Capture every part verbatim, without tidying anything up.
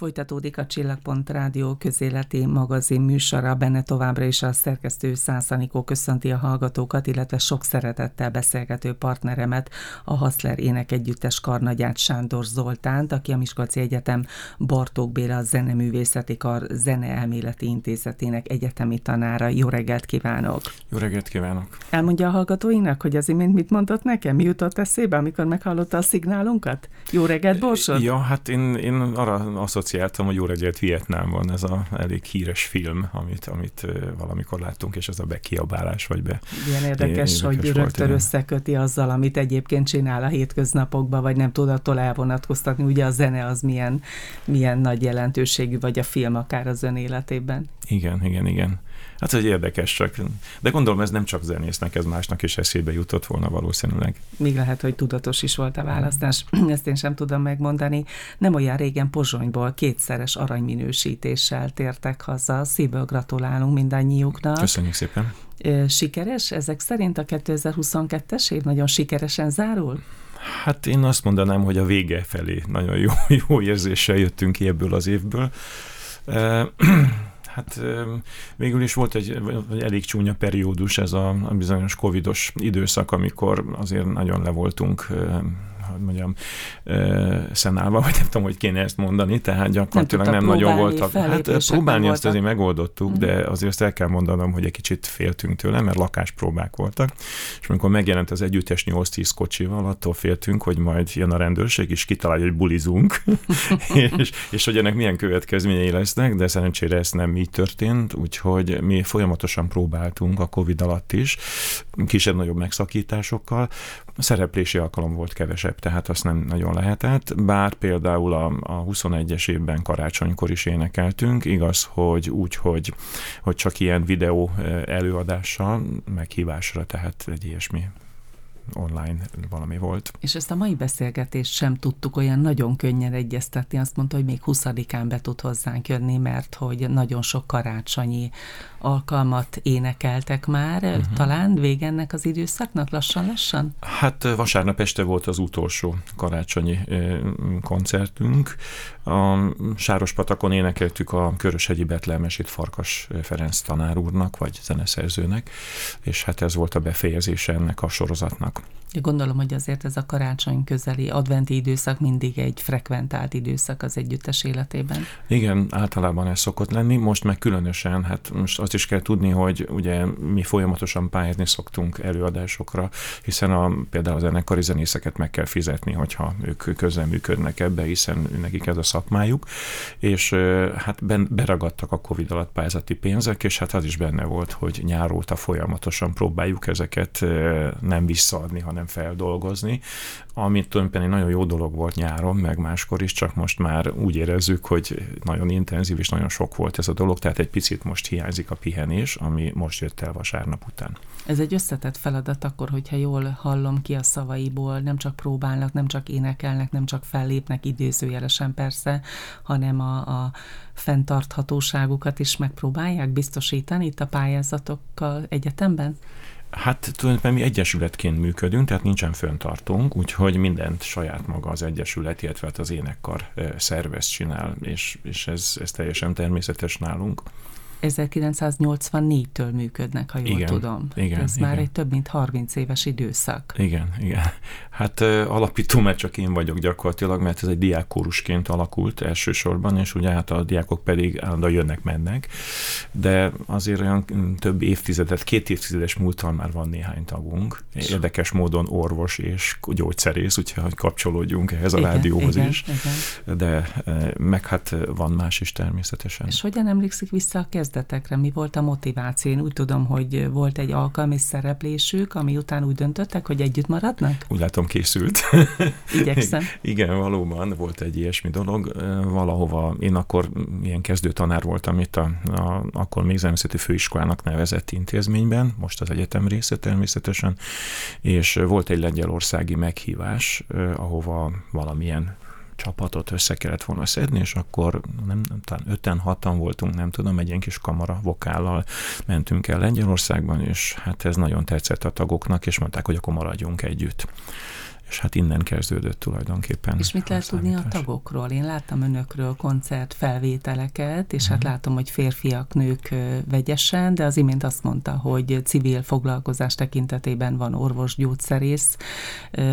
Folytatódik a Csillagpont Rádió közéleti magazin műsora, benne továbbra is a szerkesztő Szász Anikó köszönti a hallgatókat, illetve sok szeretettel beszélgető partneremet, a Hassler énekegyüttes karnagyát, Sándor Zoltánt, aki a Miskolci Egyetem Bartók Béla Zeneművészeti Kar Zeneelméleti Intézetének egyetemi tanára. Jó reggelt kívánok! Jó reggelt kívánok! Elmondja a hallgatóinknak, hogy az imént mit mondott nekem? Mi jutott eszébe, amikor meghallotta a szignálunkat? Jó reggelt, Borsod! Ja, hát én, én arra asszociálom, hogy Jó reggelt Vietnámban, ez a elég híres film, amit, amit valamikor láttunk, és ez a bekiabálás, vagy be... Ilyen érdekes, érdekes hogy volt, rögtön igen. Összeköti azzal, amit egyébként csinál a hétköznapokban, vagy nem tud attól elvonatkoztatni, ugye a zene az milyen, milyen nagy jelentőségű, vagy a film akár az ön életében. Igen, igen, igen. Hát, hogy érdekes csak. De gondolom, ez nem csak zenésznek, ez másnak is eszébe jutott volna valószínűleg. Még lehet, hogy tudatos is volt a választás. Ezt én sem tudom megmondani. Nem olyan régen Pozsonyból kétszeres aranyminősítéssel tértek haza. Szívből gratulálunk mindannyiuknak. Köszönjük szépen. Sikeres? Ezek szerint a kétezer-huszonkettes év nagyon sikeresen zárul? Hát én azt mondanám, hogy a vége felé nagyon jó, jó érzéssel jöttünk ki ebből az évből. Hát végül is volt egy, egy elég csúnya periódus, ez a, a bizonyos covidos időszak, amikor azért nagyon le voltunk, hogy mondjam, szenálva, vagy nem tudom, hogy kéne ezt mondani, tehát gyakorlatilag nem, nem nagyon voltak. Hát próbálni azt azért megoldottuk, de azért azt el kell mondanom, hogy egy kicsit féltünk tőle, mert lakáspróbák voltak, és amikor megjelent az együttes nyolc-tíz kocsival, attól féltünk, hogy majd jön a rendőrség, és kitalálja, hogy bulizunk, és, és hogy ennek milyen következményei lesznek, de szerencsére ez nem így történt, úgyhogy mi folyamatosan próbáltunk a Covid alatt is, kisebb-nagyobb megszakításokkal, szereplési alkalom volt kevesebb, tehát azt nem nagyon lehetett, bár például a, a huszonegyes évben karácsonykor is énekeltünk, igaz, hogy úgy, hogy, hogy csak ilyen videó előadással, meghívásra, tehát egy ilyesmi online valami volt. És ezt a mai beszélgetést sem tudtuk olyan nagyon könnyen egyeztetni, azt mondta, hogy még huszadikán be tud hozzánk jönni, mert hogy nagyon sok karácsonyi alkalmat énekeltek már, uh-huh. talán vége ennek az időszaknak lassan-lassan? Hát vasárnap este volt az utolsó karácsonyi koncertünk. A Sárospatakon énekeltük a Köröshegyi Betlehemesét Farkas Ferenc tanár úrnak, vagy zeneszerzőnek, és hát ez volt a befejezése ennek a sorozatnak. Gondolom, hogy azért ez a karácsony közeli adventi időszak mindig egy frekventált időszak az együttes életében. Igen, általában ez szokott lenni, most meg különösen, hát most azt is kell tudni, hogy ugye mi folyamatosan pályázni szoktunk előadásokra, hiszen a, például a zenekari zenészeket meg kell fizetni, hogyha ők közreműködnek ebbe, hiszen nekik ez a szakmájuk, és hát ben, beragadtak a Covid alatt pályázati pénzek, és hát az is benne volt, hogy nyár óta folyamatosan próbáljuk ezeket nem visszaadni, hanem feldolgozni, amit tulajdonképpen nagyon jó dolog volt nyáron, meg máskor is, csak most már úgy érezzük, hogy nagyon intenzív és nagyon sok volt ez a dolog, tehát egy picit most hiányzik a pihenés, ami most jött el vasárnap után. Ez egy összetett feladat akkor, hogyha jól hallom ki a szavaiból, nem csak próbálnak, nem csak énekelnek, nem csak fellépnek, idézőjelesen persze, hanem a, a fenntarthatóságukat is megpróbálják biztosítani itt a pályázatokkal egyetemben? Hát tulajdonképpen mi egyesületként működünk, tehát nincsen föntartónk, úgyhogy mindent saját maga az egyesület, illetve hát az énekkar szervez csinál, és, és ez, ez teljesen természetes nálunk. ezerkilencszáznyolcvannégytől működnek, ha jól igen, tudom. Igen, ez igen. Már egy több mint harminc éves időszak. Igen, igen. Hát alapító már csak én vagyok gyakorlatilag, mert ez egy diákkórusként alakult elsősorban, és ugye hát a diákok pedig állandóan jönnek-mennek, de azért olyan több évtizedet, két évtizedes múltal már van néhány tagunk. Érdekes módon orvos és gyógyszerész, úgyhogy kapcsolódjunk ehhez a igen, rádióhoz igen, is. Igen. De meg hát van más is természetesen. És hogyan emlékszik vissza a kezdet? Mi volt a motiváció? Én úgy tudom, hogy volt egy alkalmi szereplésük, ami után úgy döntöttek, hogy együtt maradnak? Úgy látom, készült. Igyekszem. Igen, valóban volt egy ilyesmi dolog. Valahova én akkor ilyen kezdő tanár voltam itt a, a akkor még zenészeti főiskolának nevezett intézményben, most az egyetem része természetesen, és volt egy lengyelországi meghívás, ahova valamilyen csapatot össze kellett volna szedni, és akkor nem, nem talán öten, hatan voltunk, nem tudom, egy ilyen kis kamara vokállal mentünk el Lengyelországban, és hát ez nagyon tetszett a tagoknak, és mondták, hogy akkor maradjunk együtt. és hát innen kezdődött tulajdonképpen. És mit lehet tudni a tagokról? Én láttam önökről koncertfelvételeket, és mm. hát látom, hogy férfiak, nők vegyesen, de az imént azt mondta, hogy civil foglalkozás tekintetében van orvos, gyógyszerész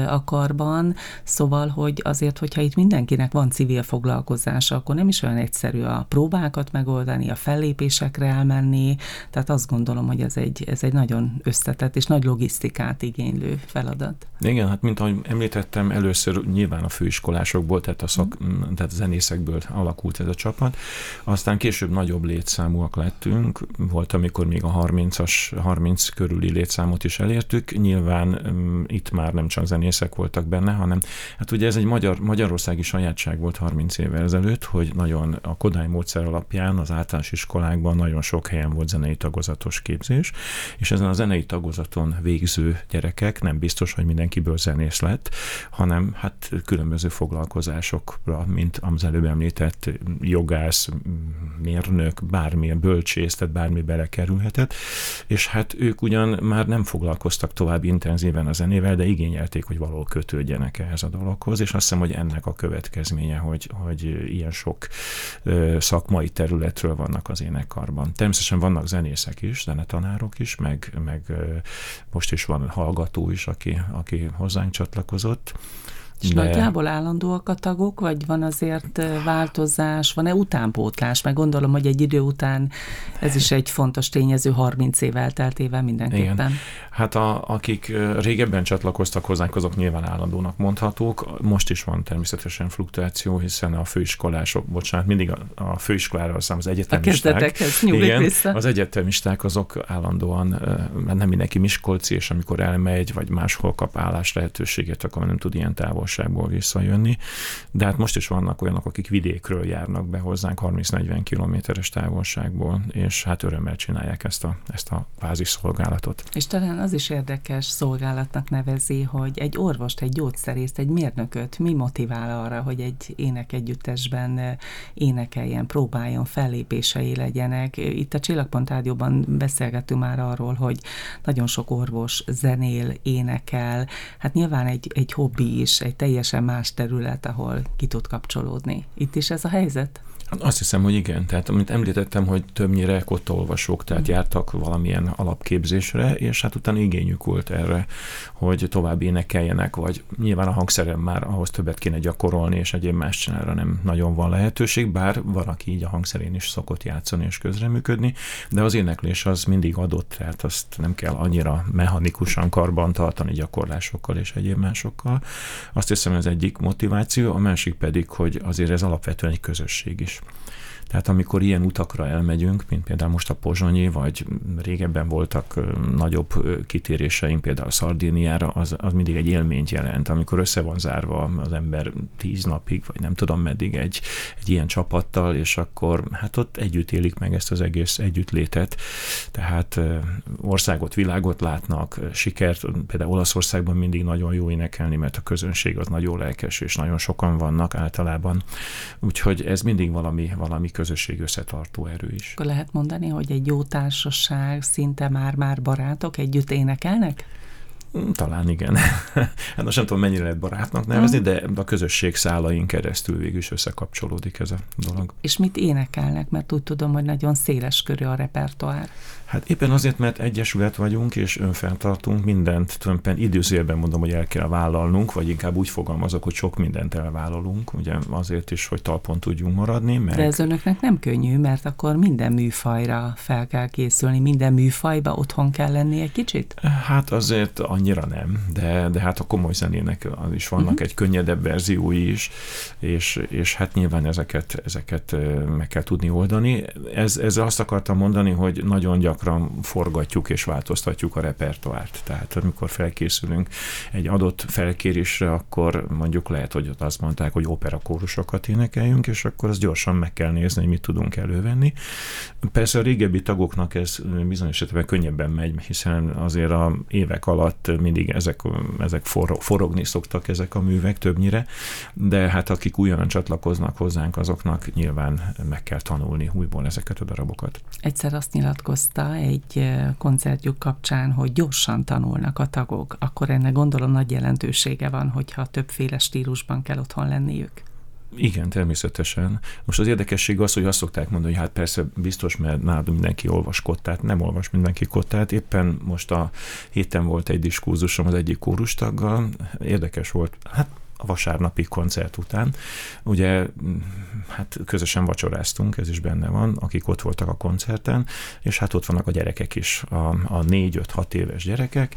a karban, szóval, hogy azért, hogyha itt mindenkinek van civil foglalkozása, akkor nem is olyan egyszerű a próbákat megoldani, a fellépésekre elmenni, tehát azt gondolom, hogy ez egy, ez egy nagyon összetett és nagy logisztikát igénylő feladat. Igen, hát mint ahogy említettem, először nyilván a főiskolásokból, tehát a, szak, tehát a zenészekből alakult ez a csapat, aztán később nagyobb létszámúak lettünk, volt, amikor még a harmincas, harminc körüli létszámot is elértük, nyilván itt már nem csak zenészek voltak benne, hanem hát ugye ez egy magyar, magyarországi sajátság volt harminc évvel ezelőtt, hogy nagyon a Kodály módszer alapján az általános iskolákban nagyon sok helyen volt zenei tagozatos képzés, és ezen a zenei tagozaton végző gyerekek nem biztos, hogy mindenkiből zenész lett, hanem hát különböző foglalkozásokra, mint az előbb említett jogász, mérnök, bármilyen bölcsész, tehát bármi belekerülhetett, és hát ők ugyan már nem foglalkoztak tovább intenzíven a zenével, de igényelték, hogy valahol kötődjenek ehhez a dologhoz, és azt hiszem, hogy ennek a következménye, hogy, hogy ilyen sok szakmai területről vannak az énekkarban. Természetesen vannak zenészek is, zenetanárok is, meg, meg most is van hallgató is, aki, aki hozzánk csatlakozott. És de... nagyjából állandóak a tagok, vagy van azért változás, van-e utánpótlás? Meg gondolom, hogy egy idő után ez is egy fontos tényező harminc év elteltével mindenképpen. Igen. Hát a, akik régebben csatlakoztak hozzánk, azok nyilván állandónak mondhatók. Most is van természetesen fluktuáció, hiszen a főiskolások, bocsánat, mindig a, a főiskolára aztán az egyetemisták. A kezdetekhez nyúlik vissza. Az egyetemisták azok állandóan, nem mindenki miskolci, és amikor elmegy, vagy máshol kap állás lehetőséget, akkor nem tud ilyen távol visszajönni, de hát most is vannak olyanok, akik vidékről járnak be hozzánk harminc-negyven kilométeres távolságból, és hát örömmel csinálják ezt a, ezt a bázis szolgálatot. És talán az is érdekes szolgálatnak nevezi, hogy egy orvost, egy gyógyszerészt, egy mérnököt mi motivál arra, hogy egy énekegyüttesben énekeljen, próbáljon, fellépései legyenek. Itt a Csillagpont Rádióban beszélgettünk már arról, hogy nagyon sok orvos zenél, énekel, hát nyilván egy, egy hobbi is, egy teljesen más terület, ahol ki tud kapcsolódni. Itt is ez a helyzet? Azt hiszem, hogy igen. Tehát, amit említettem, hogy többnyire kottaolvasók, tehát mm. jártak valamilyen alapképzésre, és hát utána igényük volt erre, hogy tovább énekeljenek, vagy nyilván a hangszeren már ahhoz többet kéne gyakorolni, és egyéb más csinálra nem nagyon van lehetőség, bár valaki így a hangszerén is szokott játszani és közreműködni, de az éneklés az mindig adott, tehát azt nem kell annyira mechanikusan karban tartani gyakorlásokkal és egyéb másokkal. Azt hiszem, ez egyik motiváció, a másik pedig, hogy azért ez alapvetően egy közösség is. Tehát amikor ilyen utakra elmegyünk, mint például most a pozsonyi, vagy régebben voltak nagyobb kitéréseink, például a Szardiniára, az, az mindig egy élményt jelent. Amikor össze van zárva az ember tíz napig, vagy nem tudom meddig egy, egy ilyen csapattal, és akkor hát ott együtt élik meg ezt az egész együttlétet. Tehát országot, világot látnak, sikert, például Olaszországban mindig nagyon jó énekelni, mert a közönség az nagyon lelkes, és nagyon sokan vannak általában. Úgyhogy ez mindig valami, valami közösség összetartó erő is. Akkor lehet mondani, hogy egy jó társaság, szinte már-már barátok együtt énekelnek? Talán igen. Hát most nem tudom, mennyire lehet barátnak nevezni, de a közösség szálain keresztül végül is összekapcsolódik ez a dolog. És mit énekelnek? Mert úgy tudom, hogy nagyon széles körű a repertoár. Hát éppen azért, mert egyesület vagyunk, és önfeltartunk mindent, tulajdonképpen időzőjelben mondom, hogy el kell vállalnunk, vagy inkább úgy fogalmazok, hogy sok mindent elvállalunk, ugye azért is, hogy talpon tudjunk maradni. Meg... De ez önöknek nem könnyű, mert akkor minden műfajra fel kell készülni, minden műfajba otthon kell lenni egy kicsit? Hát azért annyira nem, de, de hát a komoly zenének az is vannak uh-huh. egy könnyedebb verziói is, és, és hát nyilván ezeket, ezeket meg kell tudni oldani. Ez, ezzel azt akartam mondani, hogy nagyon gyakran forgatjuk és változtatjuk a repertoárt. Tehát amikor felkészülünk egy adott felkérésre, akkor mondjuk lehet, hogy ott azt mondták, hogy operakórusokat énekeljünk, és akkor azt gyorsan meg kell nézni, hogy mit tudunk elővenni. Persze a régebbi tagoknak ez bizonyos esetben könnyebben megy, hiszen azért a évek alatt mert mindig ezek, ezek for, forogni szoktak ezek a művek többnyire, de hát akik újonnan csatlakoznak hozzánk, azoknak nyilván meg kell tanulni újból ezeket a darabokat. Egyszer azt nyilatkozta egy koncertjük kapcsán, hogy gyorsan tanulnak a tagok, akkor ennek gondolom nagy jelentősége van, hogyha többféle stílusban kell otthon lenniük. Igen, természetesen. Most az érdekesség az, hogy azt szokták mondani, hogy hát persze biztos, mert nálad mindenki olvas kottát, nem olvas mindenki kottát. Éppen most a héten volt egy diskurzusom az egyik kórustaggal, érdekes volt, hát a vasárnapi koncert után. Ugye, hát közösen vacsoráztunk, ez is benne van, akik ott voltak a koncerten, és hát ott vannak a gyerekek is, a négy-öt-hat éves gyerekek,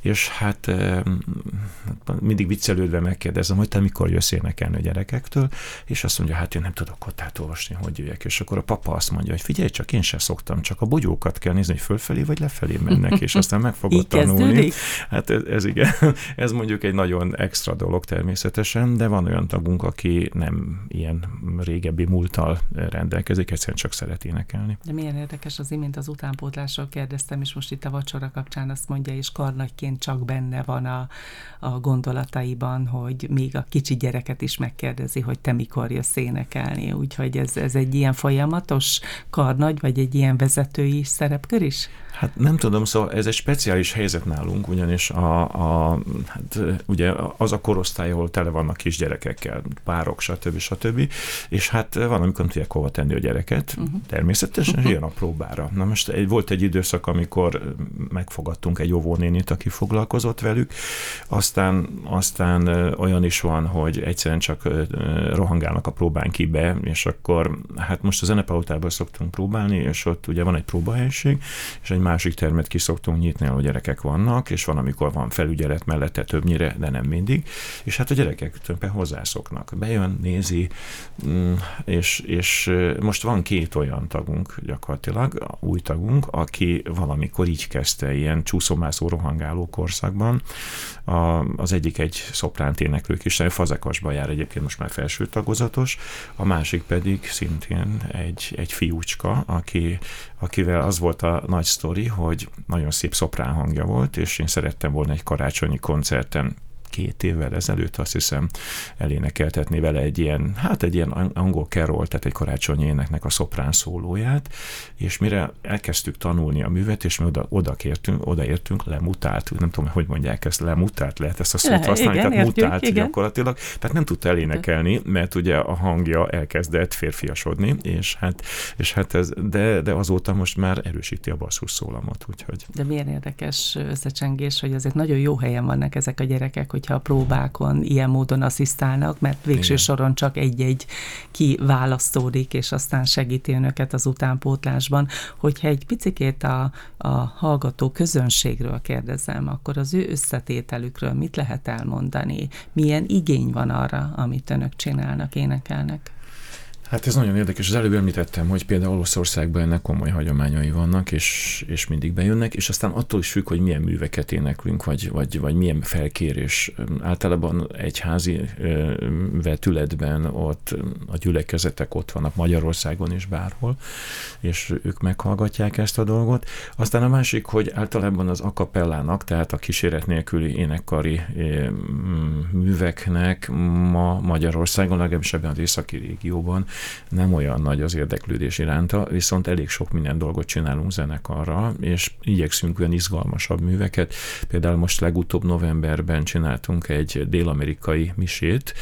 és hát mindig viccelődve megkérdezem, hogy te mikor jössz énekelni a gyerekektől, és azt mondja, hát én nem tudok kottát olvasni, hogy jöjjek, és akkor a papa azt mondja, hogy figyelj csak, én sem szoktam, csak a bogyókat kell nézni, hogy fölfelé vagy lefelé mennek, és aztán meg fogod tanulni. Hát ez, ez igen, ez mondjuk egy nagyon extra dolog természetesen, de van olyan tagunk, aki nem ilyen régebbi múlttal rendelkezik, egyszerűen csak szeret énekelni. De milyen érdekes, az imént az utánpótlásról kérdeztem, és most itt a vacsora kapcsán azt mondja, és karnagyként csak benne van a, a gondolataiban, hogy még a kicsi gyereket is megkérdezi, hogy te mikor jössz énekelni. Úgyhogy ez, ez egy ilyen folyamatos karnagy, vagy egy ilyen vezetői szerepkör is? Hát nem tudom, szóval ez egy speciális helyzet nálunk, ugyanis a, a, hát ugye az a korosztály, ahol tele vannak kisgyerekekkel, párok, stb. stb. És hát van, amikor nem tudják hova tenni a gyereket, uh-huh. természetesen, és jön a próbára. Na most volt egy időszak, amikor megfogadtunk egy óvónénit, aki foglalkozott velük, aztán, aztán olyan is van, hogy egyszerűen csak rohangálnak a próbán kibe, és akkor hát most a zenepautában szoktunk próbálni, és ott ugye van egy próbahelyiség, és egy másik termet ki szoktunk nyitni, ahol gyerekek vannak, és van, amikor van felügyelet mellette többnyire, de nem mindig, és hát a gyerekek többen hozzászoknak. Bejön, nézi, és, és most van két olyan tagunk gyakorlatilag, új tagunk, aki valamikor így kezdte, ilyen csúszomászó, rohangáló korszakban. A, az egyik egy szopránt éneklő kislány, Fazekasba jár egyébként, most már felső tagozatos, a másik pedig szintén egy, egy fiúcska, aki, akivel az volt a nagy sztori, hogy nagyon szép szoprán hangja volt, és én szerettem volna egy karácsonyi koncerten két évvel ezelőtt, azt hiszem, elénekeltetni vele egy ilyen, hát egy ilyen angol carol, tehát egy karácsonyi éneknek a szoprán szólóját, és mire elkezdtük tanulni a művet, és mi oda, oda kértünk, odaértünk, lemutált, nem tudom, hogy mondják ezt, lemutált, lehet ezt a szót Le, használni, igen, tehát értjük, mutált igen. gyakorlatilag, tehát nem tudta elénekelni, mert ugye a hangja elkezdett férfiasodni, és hát, és hát ez, de, de azóta most már erősíti a basszus szólamot, úgyhogy. De milyen érdekes összecsengés, hogy azért nagyon jó helyen vannak ezek a gyerekek, hogyha a próbákon ilyen módon asszisztálnak, mert végső Igen. soron csak egy-egy kiválasztódik, és aztán segíti önöket az utánpótlásban. Hogyha egy picikét a, a hallgató közönségről kérdezem, akkor az ő összetételükről mit lehet elmondani? Milyen igény van arra, amit önök csinálnak, énekelnek? Hát ez nagyon érdekes. Az előbb említettem, hogy például Olaszországban ennek komoly hagyományai vannak, és, és mindig bejönnek, és aztán attól is függ, hogy milyen műveket éneklünk, vagy, vagy, vagy milyen felkérés. Általában egy házi vetületben ott a gyülekezetek ott vannak Magyarországon és bárhol, és ők meghallgatják ezt a dolgot. Aztán a másik, hogy általában az a cappellának, tehát a kíséret nélküli énekkari műveknek ma Magyarországon, legalábbis ebben az északi régióban nem olyan nagy az érdeklődés iránta, viszont elég sok minden dolgot csinálunk zenekarra, és igyekszünk olyan izgalmasabb műveket. Például most legutóbb novemberben csináltunk egy dél-amerikai misét,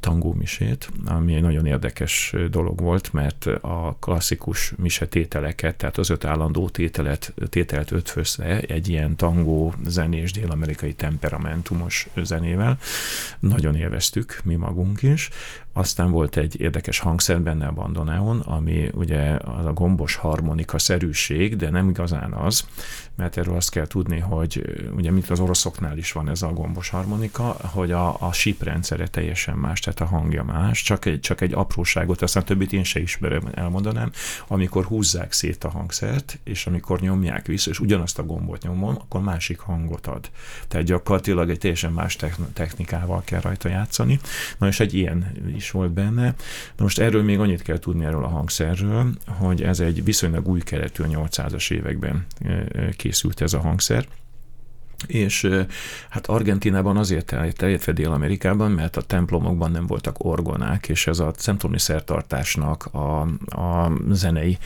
tangó misét, ami egy nagyon érdekes dolog volt, mert a klasszikus mise tételeket, tehát az öt állandó tételet, tételt ötvözte egy ilyen tangó zenés, dél-amerikai temperamentumos zenével. Nagyon élveztük mi magunk is. Aztán volt egy érdekes hangszer benne a bandoneon, ami ugye az a gombos harmonika szerűség, de nem igazán az, mert erről azt kell tudni, hogy ugye mint az oroszoknál is van ez a gombos harmonika, hogy a, a síprendszere teljesen más, tehát a hangja más, csak egy, csak egy apróságot, aztán többit én se ismerem, elmondanám, amikor húzzák szét a hangszert, és amikor nyomják vissza, és ugyanazt a gombot nyomom, akkor másik hangot ad. Tehát gyakorlatilag egy teljesen más technikával kell rajta játszani. Na és egy ilyen is volt benne. De most erről még annyit kell tudni erről a hangszerről, hogy ez egy viszonylag új keletű, nyolcszázas években készült ez a hangszer, és hát Argentínában azért terjedt Dél-Amerikában, mert a templomokban nem voltak orgonák, és ez a templomi szertartásnak a, a zenei,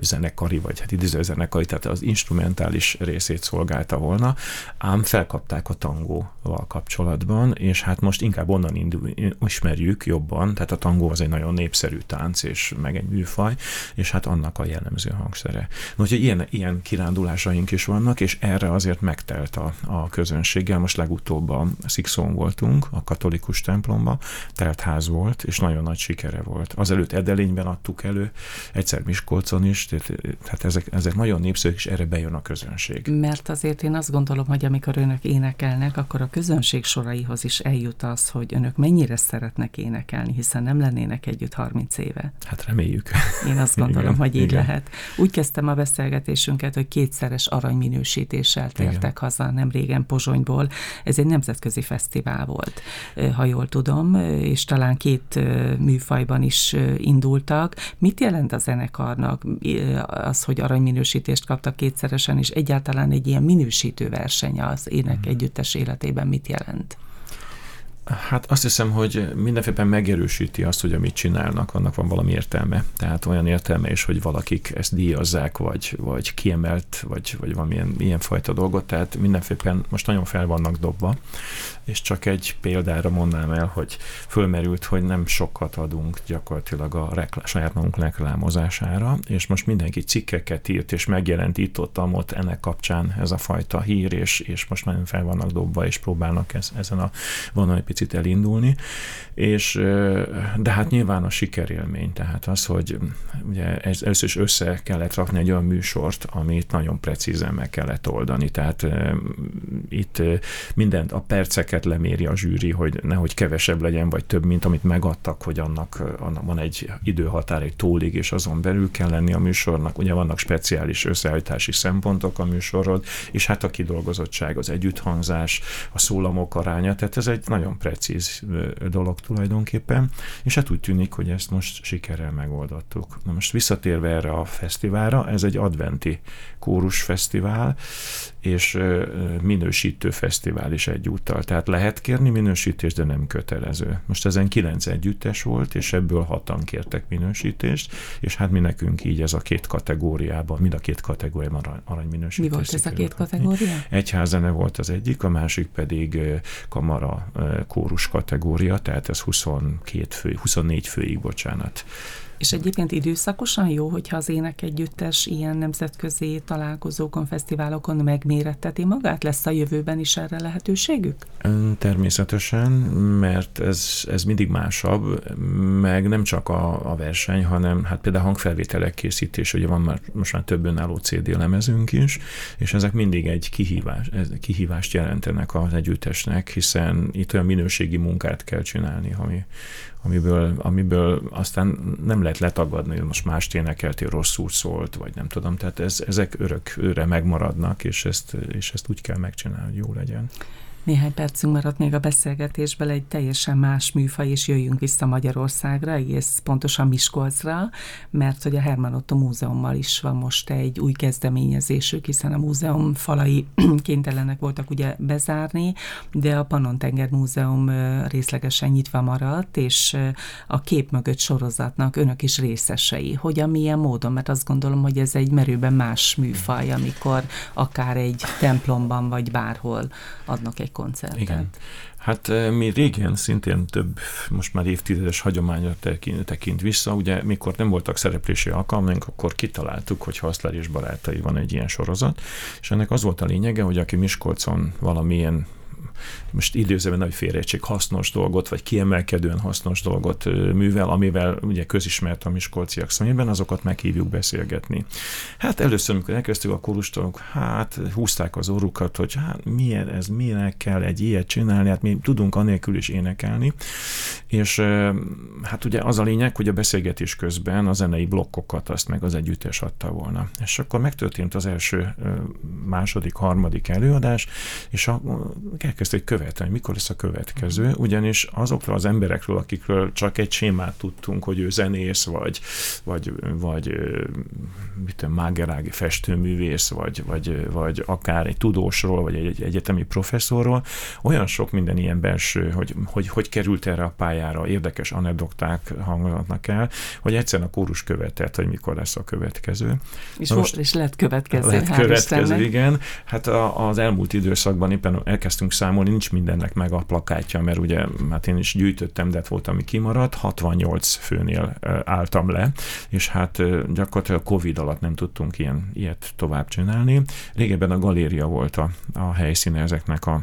zenekari, vagy hát idéző zenekari, tehát az instrumentális részét szolgálta volna, ám felkapták a tangóval kapcsolatban, és hát most inkább onnan indul, ismerjük jobban, tehát a tangó az egy nagyon népszerű tánc, és meg egy műfaj, és hát annak a jellemző hangszere. No, úgyhogy ilyen, ilyen kirándulásaink is vannak, és erre azért meg telt a, a közönséggel. Most legutóbb a Szikszón voltunk, a katolikus templomba, telt ház volt, és nagyon nagy sikere volt. Azelőtt Edelényben adtuk elő, egyszer Miskolcon is, tehát ezek, ezek nagyon népszerűek, és erre bejön a közönség. Mert azért én azt gondolom, hogy amikor önök énekelnek, akkor a közönség soraihoz is eljut az, hogy önök mennyire szeretnek énekelni, hiszen nem lennének együtt harminc éve. Hát reméljük. Én azt gondolom, igen, hogy így igen. lehet. Úgy kezdtem a beszélgetésünket, hogy kétszeres aranyminősítéssel tértek haza nem régen Pozsonyból. Ez egy nemzetközi fesztivál volt, ha jól tudom, és talán két műfajban is indultak. Mit jelent a zenekarnak az, hogy aranyminősítést kaptak kétszeresen, és egyáltalán egy ilyen minősítő verseny az ének együttes életében mit jelent? Hát azt hiszem, hogy mindenféleképpen megerősíti azt, hogy amit csinálnak, annak van valami értelme. Tehát olyan értelme is, hogy valakik ezt díjazzák, vagy, vagy kiemelt, vagy, vagy valamilyen ilyenfajta dolgot. Tehát mindenféleképpen most nagyon fel vannak dobva, és csak egy példára mondnám el, hogy fölmerült, hogy nem sokat adunk gyakorlatilag a reklá- saját magunk reklámozására, és most mindenki cikkeket írt, és megjelent itt-ottam ott ennek kapcsán ez a fajta hír, és, és most nagyon fel vannak dobva, és próbálnak ez, ezen a vonalépítésben picit elindulni, és de hát nyilván a sikerélmény, tehát az, hogy ugye ez, először is össze kellett rakni egy olyan műsort, amit nagyon precízen meg kellett oldani, tehát e, itt mindent, a perceket leméri a zsűri, hogy nehogy kevesebb legyen, vagy több, mint amit megadtak, hogy annak, annak van egy időhatár, egy tólig, és azon belül kell lenni a műsornak, ugye vannak speciális összehajtási szempontok a műsorod, és hát a kidolgozottság, az együtthangzás, a szólamok aránya, tehát ez egy nagyon precíz dolog tulajdonképpen, és hát úgy tűnik, hogy ezt most sikerrel megoldottuk. Na most visszatérve erre a fesztiválra, ez egy adventi kórusfesztivál, és minősítő fesztivál is egyúttal. Tehát lehet kérni minősítést, de nem kötelező. Most ezen kilenc együttes volt, és ebből hatan kértek minősítést, és hát mi nekünk így ez a két kategóriában, mind a két kategóriában aranyminősítés. Mi volt ez a két kategória? Egyházene volt az egyik, a másik pedig kamara kórus kategória, tehát ez huszonkettő fő, huszonnégy főig, bocsánat. És egyébként időszakosan jó, hogyha az énekegyüttes ilyen nemzetközi találkozókon, fesztiválokon megméretteti magát? Lesz a jövőben is erre lehetőségük? Természetesen, mert ez, ez mindig másabb, meg nem csak a, a verseny, hanem hát például hangfelvételek készítés, ugye van már most már több önálló cé dé lemezünk is, és ezek mindig egy kihívás, kihívást jelentenek az együttesnek, hiszen itt olyan minőségi munkát kell csinálni, ami Amiből, amiből aztán nem lehet letagadni, hogy most mást énekeltél, rosszul szólt, vagy nem tudom. Tehát ez, ezek örökre megmaradnak, és ezt, és ezt úgy kell megcsinálni, hogy jó legyen. Néhány percünk maradt még a beszélgetésből, egy teljesen más műfaj, és jöjjünk vissza Magyarországra, egész pontosan Miskolcra, mert hogy a Herman Ottó Múzeummal is van most egy új kezdeményezésük, hiszen a múzeum falai kénytelenek voltak ugye bezárni, de a Pannon-tenger múzeum részlegesen nyitva maradt, és a Kép mögött sorozatnak önök is részesei. Hogyan, milyen módon? Mert azt gondolom, hogy ez egy merőben más műfaj, amikor akár egy templomban vagy bárhol adnak egy koncertet. Igen. Hát mi régen szintén több, most már évtizedes hagyományra tekint, tekint vissza, ugye mikor nem voltak szereplési alkalmunk, akkor kitaláltuk, hogy Hassler és barátai van egy ilyen sorozat, és ennek az volt a lényege, hogy aki Miskolcon valamilyen most időzőben nagy félreértség, hasznos dolgot, vagy kiemelkedően hasznos dolgot művel, amivel ugye közismert a miskolciak szemében, azokat meghívjuk beszélgetni. Hát először, amikor elkezdtük a kórustalok, hát húzták az orrukat, hogy hát milyen ez, minek kell egy ilyet csinálni, hát mi tudunk anélkül is énekelni, és hát ugye az a lényeg, hogy a beszélgetés közben a zenei blokkokat azt meg az együttes adta volna. És akkor megtörtént az első, második, harmadik előadás, és a, elkezdtük egy követelni, mikor lesz a következő, ugyanis azokról az emberekről, akikről csak egy sémát tudtunk, hogy ő zenész, vagy, vagy, vagy mit tudom, mágerági festőművész, vagy, vagy, vagy akár egy tudósról, vagy egy egyetemi professzorról, olyan sok minden ilyen belső, hogy hogy, hogy került erre a pályára, érdekes anekdoták hangoznak el, hogy egyszerűen a kórus követelt, hogy mikor lesz a következő. És most is lett következő. Lett következő, igen. Hát a, az elmúlt időszakban éppen elkezdtünk számolni, nincs mindennek meg a plakátja, mert ugye hát én is gyűjtöttem, de hát volt, ami kimaradt, hatvannyolc főnél álltam le, és hát gyakorlatilag a Covid alatt nem tudtunk ilyen, ilyet tovább csinálni. Régebben a galéria volt a, a helyszíne ezeknek a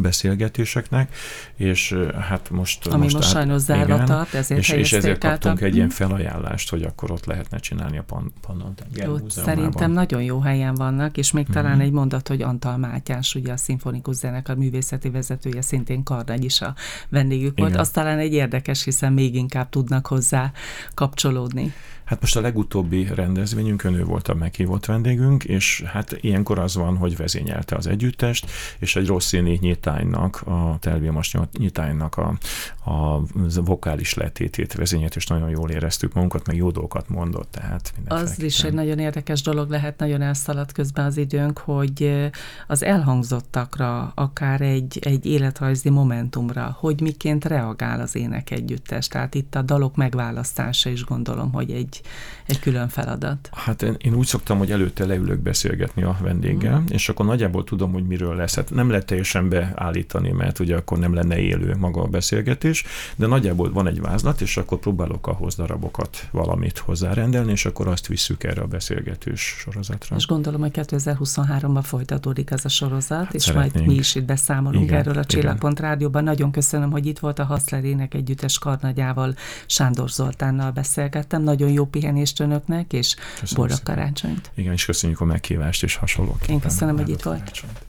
beszélgetéseknek, és hát most... Ami most, most sajnos zárva tart, ezért és, és ezért kaptunk egy ilyen felajánlást, hogy akkor ott lehetne csinálni a Pannon-tenger múzeumában. Szerintem nagyon jó helyen vannak, és még talán mm-hmm. egy mondat, hogy Antal Mátyás, ugye a Szinfonikus Zenekar művészeti vezetője, szintén Kardány is a vendégük igen. volt. Az talán egy érdekes, hiszen még inkább tudnak hozzá kapcsolódni. Hát most a legutóbbi rendezvényünkön ő volt a meghívott vendégünk, és hát ilyenkor az van, hogy vezényelte az együttest, és egy Rossini nyitánynak, a Telvémas nyitánynak a, a vokális letétét vezényelt, és nagyon jól éreztük magunkat, meg jó dolgokat mondott. Tehát az is egy nagyon érdekes dolog lehet, nagyon elszaladt közben az időnk, hogy az elhangzottakra, akár egy, egy életrajzi momentumra, hogy miként reagál az ének együttes. Tehát itt a dalok megválasztása is gondolom, hogy egy egy külön feladat. Hát én, én úgy szoktam, hogy előtte leülök beszélgetni a vendéggel, mm. és akkor nagyjából tudom, hogy miről lesz. Hát nem lehet teljesen beállítani, mert ugye akkor nem lenne élő maga a beszélgetés, de nagyjából van egy vázlat, és akkor próbálok ahhoz darabokat valamit hozzárendelni, és akkor azt visszük erre a beszélgetős sorozatra. És gondolom, hogy kétezer-huszonháromban folytatódik ez a sorozat, hát és szeretnénk. Majd mi is itt beszámolunk igen, erről a Csillagpont Rádióban. Nagyon köszönöm, hogy itt volt a Hassler énekegyüttes karnagyával, Sándor Zoltánnal beszélgettem. Nagyon jó jó pihenést önöknek, és boldog karácsonyt. Igen, és köszönjük a meghívást, és hasonlóképpen. Én köszönöm, hogy itt volt.